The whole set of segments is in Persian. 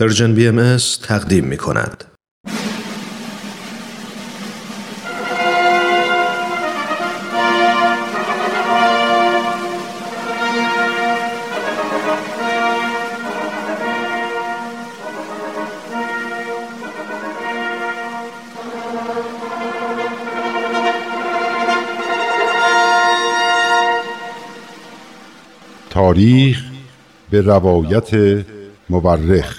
پرژن BMS تقدیم می کند. تاریخ به روایت مورخ.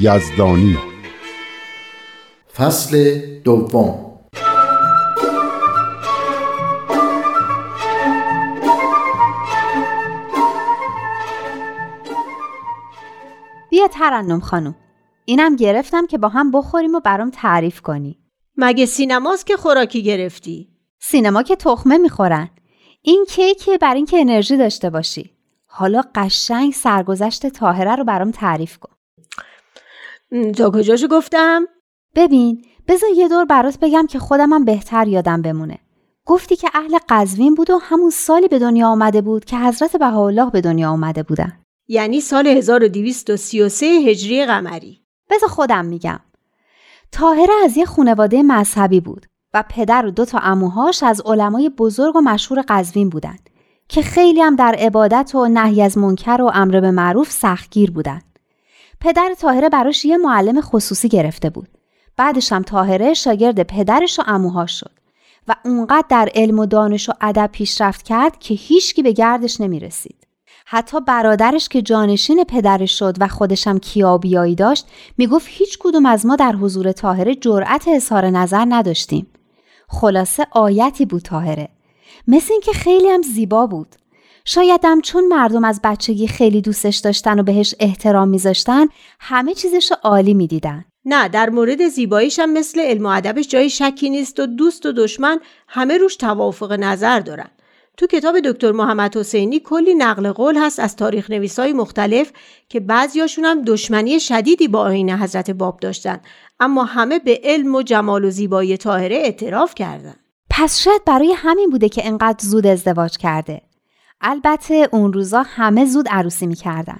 یزدانی. فصل دوم. بیا ترنم خانم، اینم گرفتم که با هم بخوریم و برام تعریف کنی. مگه سینماست که خوراکی گرفتی؟ سینما که تخمه میخورن. این کیکه برای اینکه انرژی داشته باشی. حالا قشنگ سرگذشت طاهره رو برام تعریف کن. تا کجاشو گفتم؟ ببین، بذار یه دور برات بگم که خودمم بهتر یادم بمونه. گفتی که اهل قزوین بود و همون سالی به دنیا آمده بود که حضرت بهاءالله به دنیا آمده بودن. یعنی سال 1233 هجری قمری. بذار خودم میگم. طاهره از یه خانواده مذهبی بود و پدر و 2 عموهاش از علمای بزرگ و مشهور قزوین بودن که خیلی هم در عبادت و نهی از منکر و امر به معروف سختگیر بودن. پدر طاهره براش یه معلم خصوصی گرفته بود. بعدش هم طاهره شاگرد پدرش و عموهاش شد و اونقدر در علم و دانش و ادب پیشرفت کرد که هیچکی به گردش نمی رسید. حتی برادرش که جانشین پدرش شد و خودش هم کیابیایی داشت، میگفت هیچ کدوم از ما در حضور طاهره جرأت اظهار نظر نداشتیم. خلاصه آیتی بود طاهره. مثل این که خیلی هم زیبا بود. شاید هم چون مردم از بچگی خیلی دوستش داشتن و بهش احترام میذاشتن، همه چیزش عالی میدیدن. نه، در مورد زیباییش هم مثل علم و ادبش جای شکی نیست و دوست و دشمن همه روش توافق نظر دارن. تو کتاب دکتر محمد حسینی کلی نقل قول هست از تاریخ نویسای مختلف که بعضیاشون هم دشمنی شدیدی با آیین حضرت باب داشتن، اما همه به علم و جمال و زیبایی طاهره اعتراف کردن. پس شاید برای همین بوده که انقدر زود ازدواج کرده. البته اون روزا همه زود عروسی میکردن.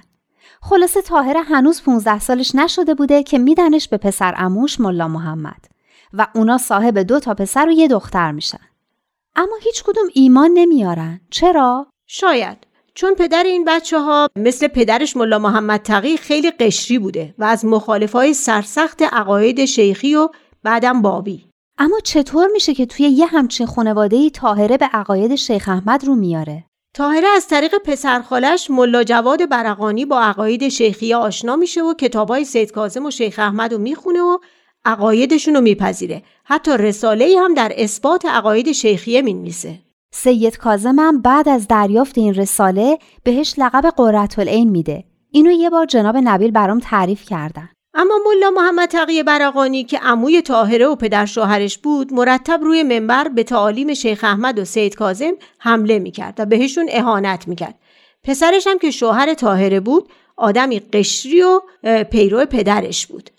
خلاصه طاهره هنوز 15 سالش نشده بوده که میدنش به پسر عموش ملا محمد و اونا صاحب 2 پسر و 1 دختر میشن. اما هیچ کدوم ایمان نمیارن. چرا؟ شاید چون پدر این بچه ها مثل پدرش ملا محمد تقی خیلی قشری بوده و از مخالفای سرسخت عقاید شیخی و بعدم بابی. اما چطور میشه که توی یه همچین خانواده‌ای طاهره به عقاید شیخ احمد رو میاره؟ طاهره از طریق پسرخالش ملا جواد برقانی با عقاید شیخی آشنا میشه و کتابای سید کاظم و شیخ احمد رو میخونه و عقایدشون رو میپذیره. حتی رساله‌ای هم در اثبات عقاید شیخیه می‌نویسه. سید کاظم هم بعد از دریافت این رساله بهش لقب قرة العین میده. اینو یه بار جناب نبیل برام تعریف کردن. اما ملا محمد تقی براغانی که عموی طاهره و پدر شوهرش بود، مرتب روی منبر به تعالیم شیخ احمد و سید کاظم حمله میکرد و بهشون اهانت میکرد. پسرش هم که شوهر طاهره بود، آدمی قشری و پیرو پدرش بود.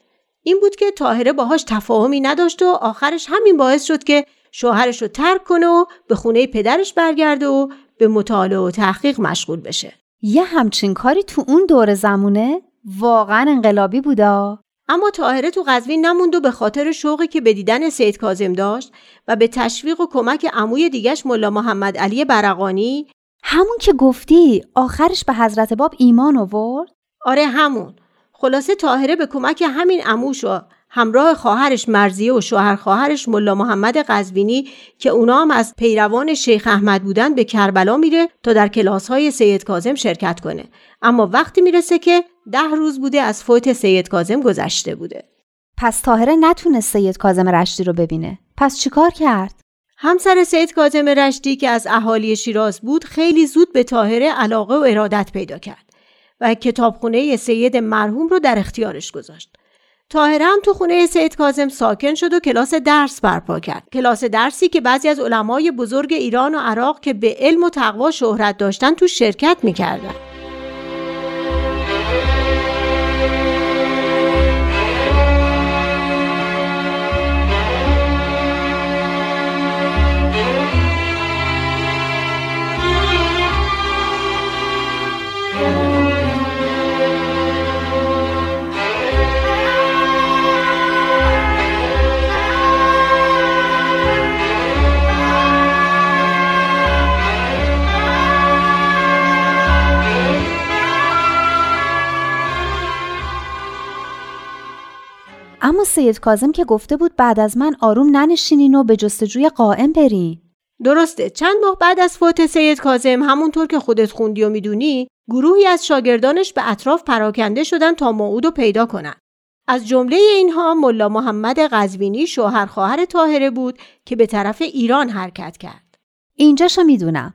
این بود که طاهره باهاش تفاهمی نداشت و آخرش همین باعث شد که شوهرش رو ترک کنه و به خونه پدرش برگرده و به مطالعه و تحقیق مشغول بشه. یه همچین کاری تو اون دور زمونه واقعا انقلابی بودا. اما طاهره تو قزوین نموند و به خاطر شوقی که به دیدن سید کاظم داشت و به تشویق و کمک عموی دیگش ملا محمد علی برغانی، همون که گفتی آخرش به حضرت باب ایمان آورد. آره همون. خلاصه طاهره به کمک همین عموش و همراه خواهرش مرضیه و شوهر خواهرش ملا محمد قزوینی که اونا هم از پیروان شیخ احمد بودن به کربلا میره تا در کلاس‌های سید کاظم شرکت کنه. اما وقتی میرسه که 10 روز بوده از فوت سید کاظم گذشته بوده. پس طاهره نتونست سید کاظم رشتی رو ببینه. پس چیکار کرد؟ همسر سید کاظم رشتی که از اهالی شیراز بود، خیلی زود به طاهره علاقه و ارادت پیدا کرد. و کتابخونه سید مرحوم رو در اختیارش گذاشت. طاهره هم تو خونه سید کاظم ساکن شد و کلاس درس برپا کرد. کلاس درسی که بعضی از علمای بزرگ ایران و عراق که به علم و تقوا شهرت داشتن تو شرکت می‌کردن. اما سید کاظم که گفته بود بعد از من آروم ننشینین و به جستجوی قائم برین. درسته. چند ماه بعد از فوت سید کاظم، همونطور که خودت خوندی و میدونی، گروهی از شاگردانش به اطراف پراکنده شدن تا موعود رو پیدا کنن. از جمله اینها ملا محمد قزوینی، شوهر خواهر طاهره بود که به طرف ایران حرکت کرد. اینجاشو میدونم.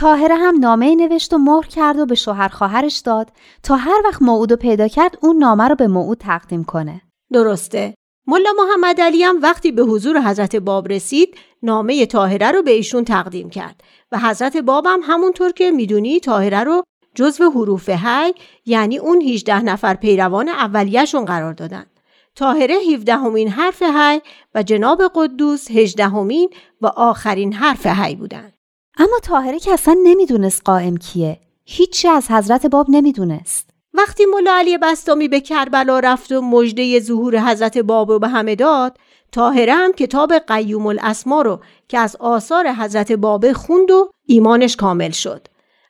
طاهره هم نامه نوشت و مهر کرد و به شوهر خواهرش داد تا هر وقت موعود رو پیدا کرد اون نامه رو به موعود تقدیم کنه. درسته. ملا محمد علی هم وقتی به حضور حضرت باب رسید نامه طاهره رو به ایشون تقدیم کرد و حضرت باب هم همونطور که میدونی طاهره رو جزو حروف حی، یعنی اون 18 نفر پیروان اولیه‌شون قرار دادن. طاهره 17مین حرف حی و جناب قدوس 18مین و آخرین حرف حی بودن. اما طاهره که اصلا نمیدونست قائم کیه. هیچی از حضرت باب نمیدونست. وقتی ملا علی بسطامی به کربلا رفت و مژده ظهور حضرت باب رو به همه داد، طاهره هم کتاب قیوم الاسما رو که از آثار حضرت باب خوند و ایمانش کامل شد.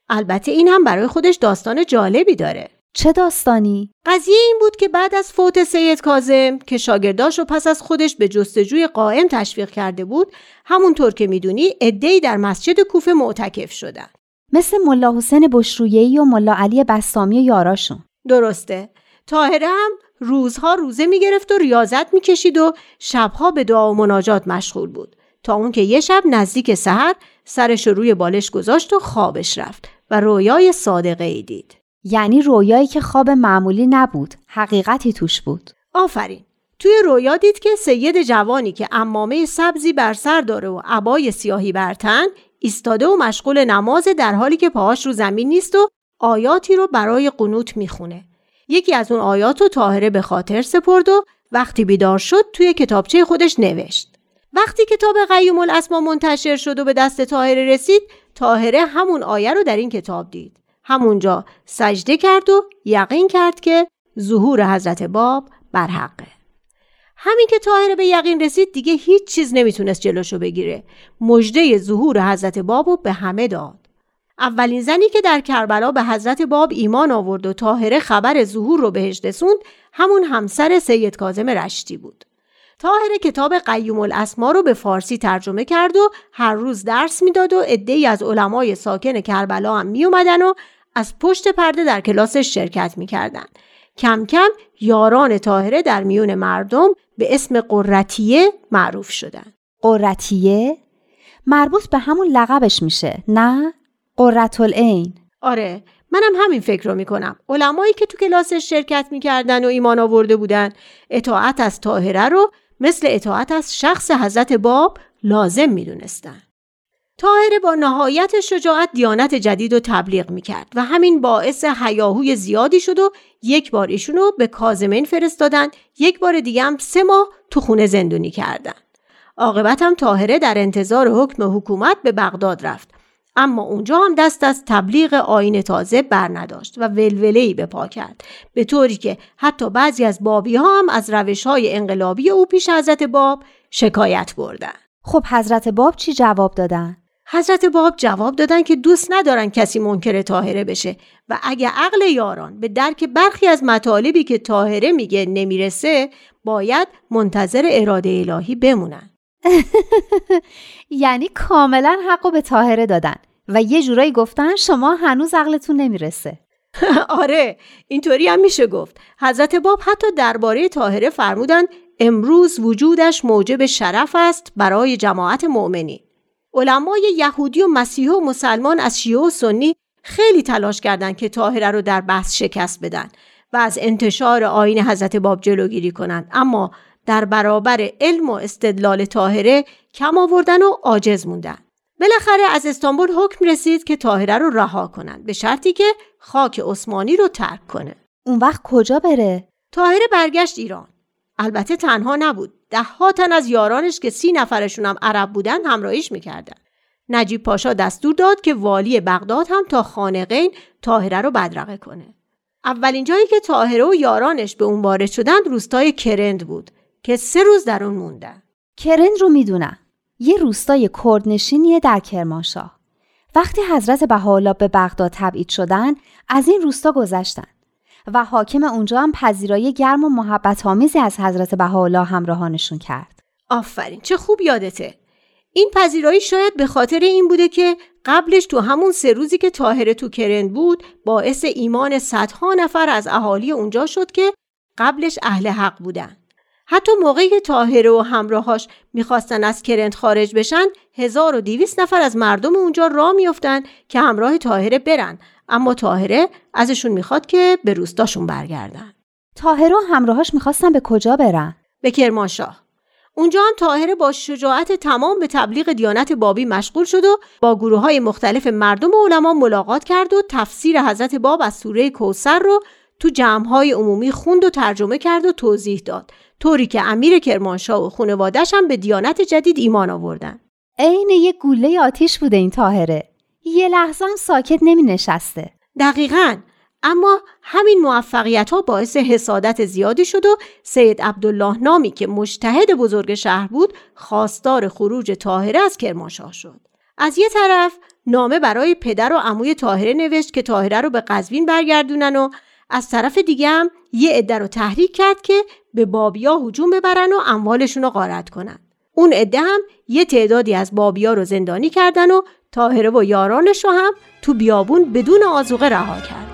البته این هم برای خودش داستان جالبی داره. چه داستانی؟ قضیه این بود که بعد از فوت سید کاظم که شاگرداش رو پس از خودش به جستجوی قائم تشویق کرده بود، همونطور که میدونی عده‌ای در مسجد کوفه معتکف شدن. مثل ملا حسین بشرویه و ملا علی بسطامی و یاراشون. درسته. طاهره هم روزها روزه میگرفت و ریاضت میکشید و شبها به دعا و مناجات مشغول بود تا اون که یه شب نزدیک سحر سرش روی بالش گذاشت و خوابش رفت و رویای صادقه ای دید. یعنی رویایی که خواب معمولی نبود، حقیقتی توش بود. آفرین. توی رویا دید که سید جوانی که عمامه سبزی بر سر داره و عبای سیاهی بر تن، ایستاده و مشغول نماز در حالی که پاهاش رو زمین نیست و آیاتی رو برای قنوت میخونه. یکی از اون آیات رو طاهره به خاطر سپرد و وقتی بیدار شد توی کتابچه خودش نوشت. وقتی کتاب قیوم الاسما منتشر شد و به دست طاهره رسید، طاهره همون آیه رو در این کتاب دید. همونجا سجده کرد و یقین کرد که ظهور حضرت باب بر حقه. همین که طاهره به یقین رسید دیگه هیچ چیز نمیتونست جلوشو بگیره. مژده ظهور حضرت بابو به همه داد. اولین زنی که در کربلا به حضرت باب ایمان آورد و طاهره خبر ظهور رو بهش رسوند همون همسر سید کاظم رشتی بود. طاهره کتاب قیوم الاسما رو به فارسی ترجمه کرد و هر روز درس میداد و عده‌ای از علمای ساکن کربلا هم میومدن و از پشت پرده در کلاسش شرکت میکردن. کم کم یاران طاهره در میون مردم به اسم قرتیه معروف شدن. قرتیه مربوط به همون لقبش میشه، نه؟ قرة العین. آره، منم همین فکر رو میکنم. علمایی که تو کلاسش شرکت میکردن و ایمان آورده بودن اطاعت از طاهره رو مثل اطاعت از شخص حضرت باب لازم میدونستن. طاهره با نهایت شجاعت دیانت جدید و تبلیغ میکرد و همین باعث هیاهوی زیادی شد و یک بار ایشونو به کاظمین فرستادن، یک بار دیگه هم 3 ماه تو خونه زندونی کردن. عاقبت هم طاهره در انتظار حکم حکومت به بغداد رفت، اما اونجا هم دست از تبلیغ آیین تازه بر نداشت و ولوله‌ای به پا کرد، به طوری که حتی بعضی از بابی‌ها هم از روش‌های انقلابی او پیش حضرت باب شکایت بردن. خب حضرت باب چی جواب دادن؟ حضرت باب جواب دادن که دوست ندارن کسی منکر طاهره بشه و اگه عقل یاران به درک برخی از مطالبی که طاهره میگه نمیرسه، باید منتظر اراده الهی بمونن. یعنی کاملا حقو به طاهره دادن و یه جورایی گفتن شما هنوز عقلتون نمیرسه. آره، اینطوری هم میشه گفت. حضرت باب حتی درباره طاهره فرمودن امروز وجودش موجب شرف است برای جماعت مؤمنین. علمای یهودی و مسیحی و مسلمان از شیعه و سنی خیلی تلاش کردند که طاهره رو در بحث شکست بدن و از انتشار آیین حضرت باب جلوگیری کنند، اما در برابر علم و استدلال طاهره کم آوردن و عاجز موندن. بالاخره از استانبول حکم رسید که طاهره رو رها کنند به شرطی که خاک عثمانی رو ترک کنه. اون وقت کجا بره؟ طاهره برگشت ایران. البته تنها نبود، ده‌ها تن از یارانش که 30 نفرشون هم عرب بودن همراهیش میکردن. نجیب پاشا دستور داد که والی بغداد هم تا خانقین طاهره رو بدرقه کنه. اولین جایی که طاهره و یارانش به اون وارد شدند روستای کرند بود که 3 روز در اون موندن. کرند رو میدونن، یه روستای کردنشینیه در کرمانشاه. وقتی حضرت بهاءالله به بغداد تبعید شدن از این روستا گذشتن و حاکم اونجا هم پذیرایی گرم و محبت‌آمیزی از حضرت بهاءالله همراهانشون کرد. آفرین، چه خوب یادته. این پذیرایی شاید به خاطر این بوده که قبلش تو همون 3 روزی که طاهره تو کرند بود باعث ایمان صدها نفر از اهالی اونجا شد که قبلش اهل حق بودن. حتی موقعی که طاهره و همراهاش میخواستن از کرند خارج بشن 1200 نفر از مردم اونجا راه میافتن که همراه طاهره برن، اما طاهره ازشون میخواد که به روستاشون برگردن. طاهره و همراهاش میخواستن به کجا برن؟ به کرمانشاه. اونجا هم طاهره با شجاعت تمام به تبلیغ دیانت بابی مشغول شد و با گروه‌های مختلف مردم و علما ملاقات کرد و تفسیر حضرت باب از سوره کوثر رو تو جمع‌های عمومی خوند و ترجمه کرد و توضیح داد، طوری که امیر کرمانشاه و خانواده‌اش هم به دیانت جدید ایمان آوردن. عین یه گوله آتش بوده این طاهره. یه لحظه هم ساکت نمی‌نشسته. دقیقاً. اما همین موفقیت‌ها باعث حسادت زیادی شد و سید عبدالله نامی که مجتهد بزرگ شهر بود خواستار خروج طاهره از کرمانشاه شد. از یه طرف نامه برای پدر و عموی طاهره نوشت که طاهره رو به قزوین برگردونن و از طرف دیگه هم یه عده رو تحریک کرد که به بابیا هجوم ببرن و اموالشون رو غارت کنن. اون عده هم یه تعدادی از بابیا رو زندانی کردن و طاهره و یارانش رو هم تو بیابون بدون آذوقه رها کردن.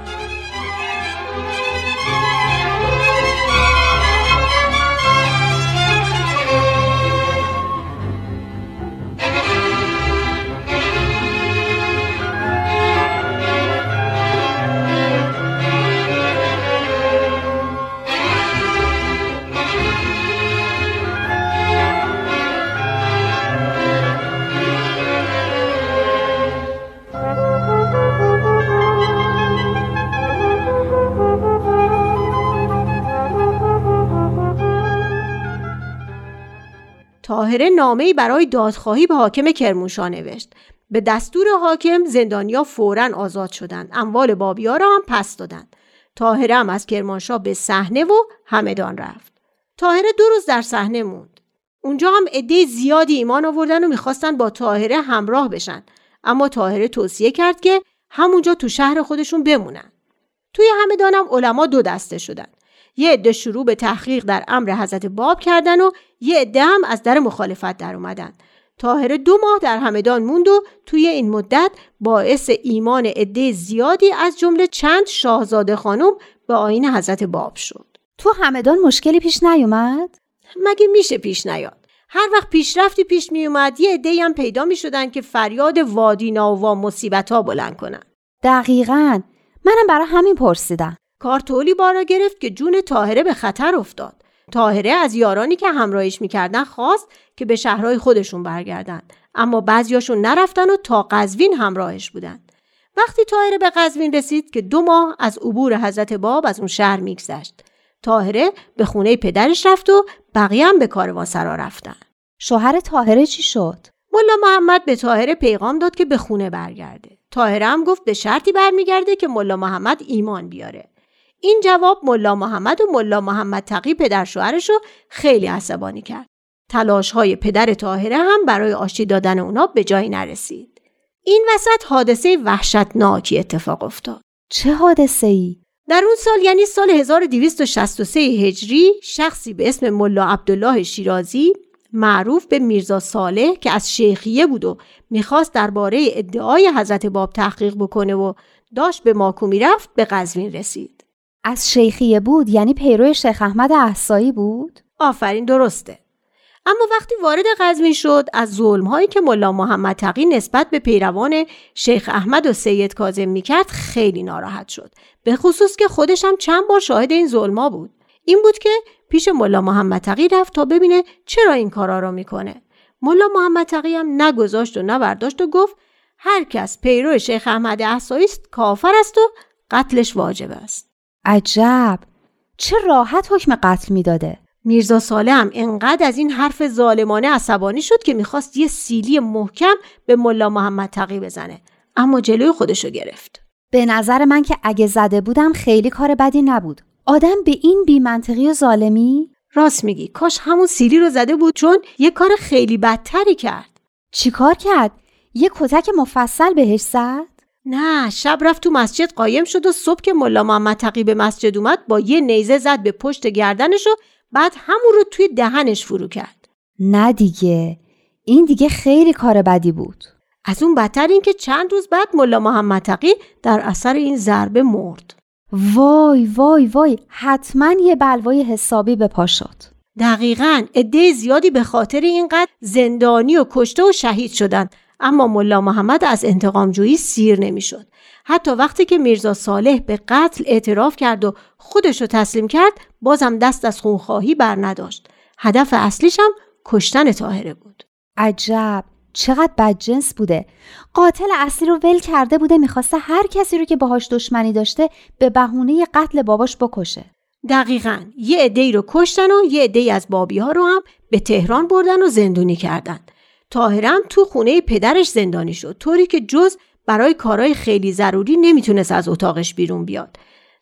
طاهره نامه‌ای برای دادخواهی به حاکم کرمانشاه نوشت. به دستور حاکم زندانیا فوراً آزاد شدند. اموال بابیا را هم پس دادند. طاهره هم از کرمانشاه به صحنه و همدان رفت. طاهره 2 روز در صحنه موند. اونجا هم عده زیادی ایمان آوردن و می‌خواستن با طاهره همراه بشن، اما طاهره توصیه کرد که همونجا تو شهر خودشون بمونن. توی همدان هم علما 2 دسته شدن. یه عده شروع به تحقیق در امر حضرت باب کردن و یه عده هم از در مخالفت در اومدن. طاهره 2 ماه در همدان موند و توی این مدت باعث ایمان عده زیادی از جمله چند شاهزاده خانم به آیین حضرت باب شد. تو همدان مشکلی پیش نیومد؟ مگه میشه پیش نیاد؟ هر وقت پیشرفتی پیش میومد یه عده‌ای هم پیدا میشدن که فریاد وادی ناوا مصیبت‌ها بلند کنن. دقیقاً، منم برای همین پرسیدم. کار طولی بارا گرفت که جون طاهره به خطر افتاد. طاهره از یارانی که همراهیش میکردن خواست که به شهرهای خودشون برگردن، اما بعضیاشون نرفتن و تا قزوین همراهش بودن. وقتی طاهره به قزوین رسید که 2 ماه از عبور حضرت باب از اون شهر میگذشت، طاهره به خونه پدرش رفت و بقیه هم به کاروانسرا رفتن. شوهر طاهره چی شد؟ ملا محمد به طاهره پیغام داد که به خونه برگرده. طاهره هم گفت به شرطی برمیگرده که ملا محمد ایمان بیاره. این جواب ملا محمد و ملا محمد تقی پدر شوهرش رو خیلی عصبانی کرد. تلاش‌های پدر طاهره هم برای آشتی دادن اونا به جایی نرسید. این وسط حادثه وحشتناکی اتفاق افتاد. چه حادثه‌ای؟ در اون سال یعنی سال 1263 هجری شخصی به اسم ملا عبدالله شیرازی معروف به میرزا صالح که از شیخیه بود و میخواست درباره ادعای حضرت باب تحقیق بکنه و داشت به ماکو میرفت به قزوین رسید. از شیخیه بود یعنی پیرو شیخ احمد احسایی بود؟ آفرین درسته. اما وقتی وارد قزوین شد، از ظلم‌هایی که ملا محمد تقی نسبت به پیروان شیخ احمد و سید کاظم می‌کرد خیلی ناراحت شد، به خصوص که خودش هم چند بار شاهد این ظلم‌ها بود. این بود که پیش ملا محمد تقی رفت تا ببینه چرا این کارا را می‌کنه. ملا محمد تقی هم نگذاشت و نبرداشت و گفت هر کس پیرو شیخ احمد احسایی است کافر است و قتلش واجب است. عجب، چه راحت حکم قتل میداده. میرزا صالح هم انقدر از این حرف ظالمانه عصبانی شد که میخواست یه سیلی محکم به ملا محمد تقی بزنه، اما جلوی خودشو گرفت. به نظر من که اگه زده بودم خیلی کار بدی نبود. آدم به این بی‌منطقی و ظالمی؟ راست میگی، کاش همون سیلی رو زده بود، چون یه کار خیلی بدتری کرد. چی کار کرد؟ یه کتک مفصل بهش زد؟ نه، شب رفت تو مسجد قایم شد و صبح که ملا محمد تقی به مسجد اومد با یه نیزه زد به پشت گردنش و بعد همون رو توی دهنش فرو کرد. نه دیگه، این دیگه خیلی کار بدی بود. از اون بدتر این که چند روز بعد ملا محمد تقی در اثر این ضربه مرد. وای وای وای، حتما یه بلوای حسابی به پا شد. دقیقاً، عده زیادی به خاطر اینقدر زندانی و کشته و شهید شدند، اما ملا محمد از انتقامجویی سیر نمیشد. حتی وقتی که میرزا صالح به قتل اعتراف کرد و خودش رو تسلیم کرد، بازم دست از خونخواهی بر نداشت. هدف اصلیش هم کشتن طاهره بود. عجب، چقدر بدجنس بوده. قاتل اصلی رو ول کرده بوده، میخواسته هر کسی رو که باهاش دشمنی داشته به بهونه قتل باباش بکشه. دقیقاً، یه عده‌ای رو کشتن و یه عده‌ای از بابی‌ها رو هم به تهران بردن و زندانی کردن. طاهره هم تو خونه پدرش زندانی شد، طوری که جز برای کارهای خیلی ضروری نمیتونست از اتاقش بیرون بیاد.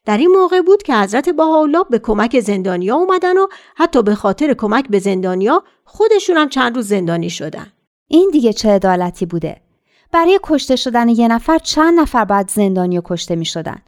در این موقع بود که حضرت بهاءالله به کمک زندانیا اومدن و حتی به خاطر کمک به زندانیا خودشون هم چند روز زندانی شدن. این دیگه چه عدالتی بوده؟ برای کشته شدن یه نفر چند نفر بعد زندانیا کشته میشدن.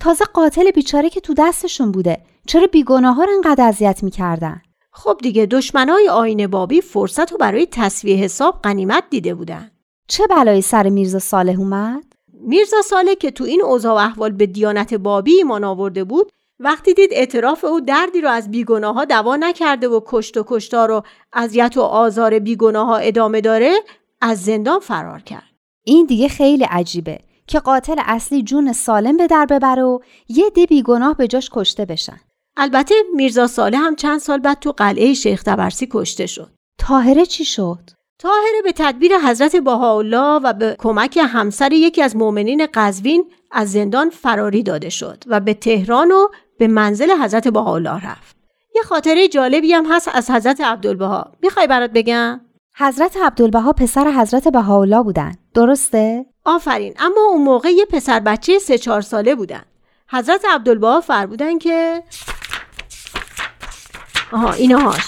تازه قاتل بیچاره که تو دستشون بوده، چرا بیگناها رو انقدر اذیت میکردن؟ خب دیگه، دشمنای آیین بابی فرصت رو برای تسویه حساب غنیمت دیده بودن. چه بلایی سر میرزا صالح اومد؟ میرزا صالح که تو این اوضاع و احوال به دیانت بابی ایمان آورده بود، وقتی دید اعتراف او دردی رو از بیگناها دوا نکرده و کشت و کشتار و اذیت و آزار بیگناها ادامه داره، از زندان فرار کرد. این دیگه خیلی عجیبه که قاتل اصلی جون سالم به در ببره و یه دی بیگناه به جاش کشته بشن. البته میرزا صالح هم چند سال بعد تو قلعه شیخ تبرسی کشته شد. طاهره چی شد؟ طاهره به تدبیر حضرت بهاءالله و به کمک همسر یکی از مؤمنین قزوین از زندان فراری داده شد و به تهران و به منزل حضرت بهاءالله رفت. یه خاطره جالبی هم هست از حضرت عبدالبها. میخوای برات بگم؟ حضرت عبدالبها پسر حضرت بهاءالله بودن، درسته؟ آفرین، اما اون موقع یه پسر بچه 3-4 ساله بودن. حضرت عبدالبها فرمودن که اینهاش.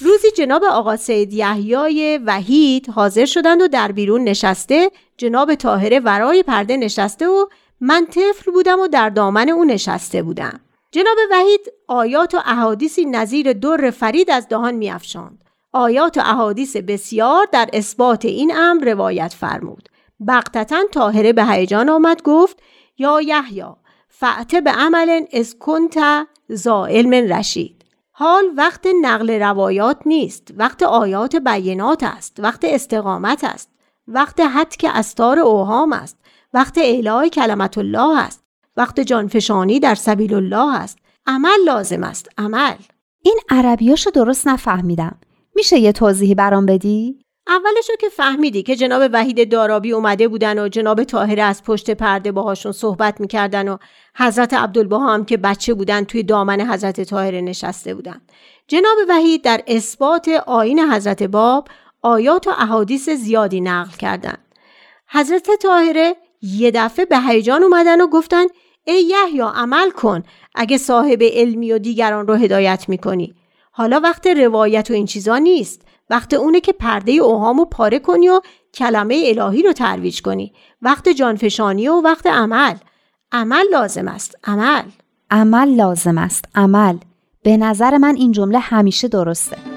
روزی جناب آقا سید یحیای وحید حاضر شدند و در بیرون نشسته، جناب طاهره ورای پرده نشسته و من طفل بودم و در دامن او نشسته بودم. جناب وحید آیات و احادیثی نظیر در فرید از دهان می‌افشاند. آیات و احادیث بسیار در اثبات این امر روایت فرمود. بغتتاً طاهره به هیجان آمد، گفت یا یحیی فأت بعمل اذ کنت ذا علم رشید. حال وقت نقل روایات نیست، وقت آیات بینات است، وقت استقامت است، وقت هتک استار اوهام است، وقت اعلای کلمت الله است، وقت جانفشانی در سبیل الله است. عمل لازم است، عمل. این عربیاشو درست نفهمیدم، میشه یه توضیحی برام بدی؟ اولشو که فهمیدی که جناب وحید دارابی اومده بودن و جناب طاهره از پشت پرده باهاشون صحبت میکردن و حضرت عبدالبها هم که بچه بودن توی دامن حضرت طاهره نشسته بودن. جناب وحید در اثبات آیین حضرت باب آیات و احادیث زیادی نقل کردن. حضرت طاهره یه دفعه به هیجان اومدن و گفتن ای یحیی عمل کن اگه صاحب علمی و دیگران رو هدایت میکنی. حالا وقت روایت و این چیزا نیست، وقت اونه که پرده اوهامو پاره کنی و کلمه الهی رو ترویج کنی. وقت جانفشانی و وقت عمل. عمل لازم است، عمل. عمل لازم است، عمل. به نظر من این جمله همیشه درسته.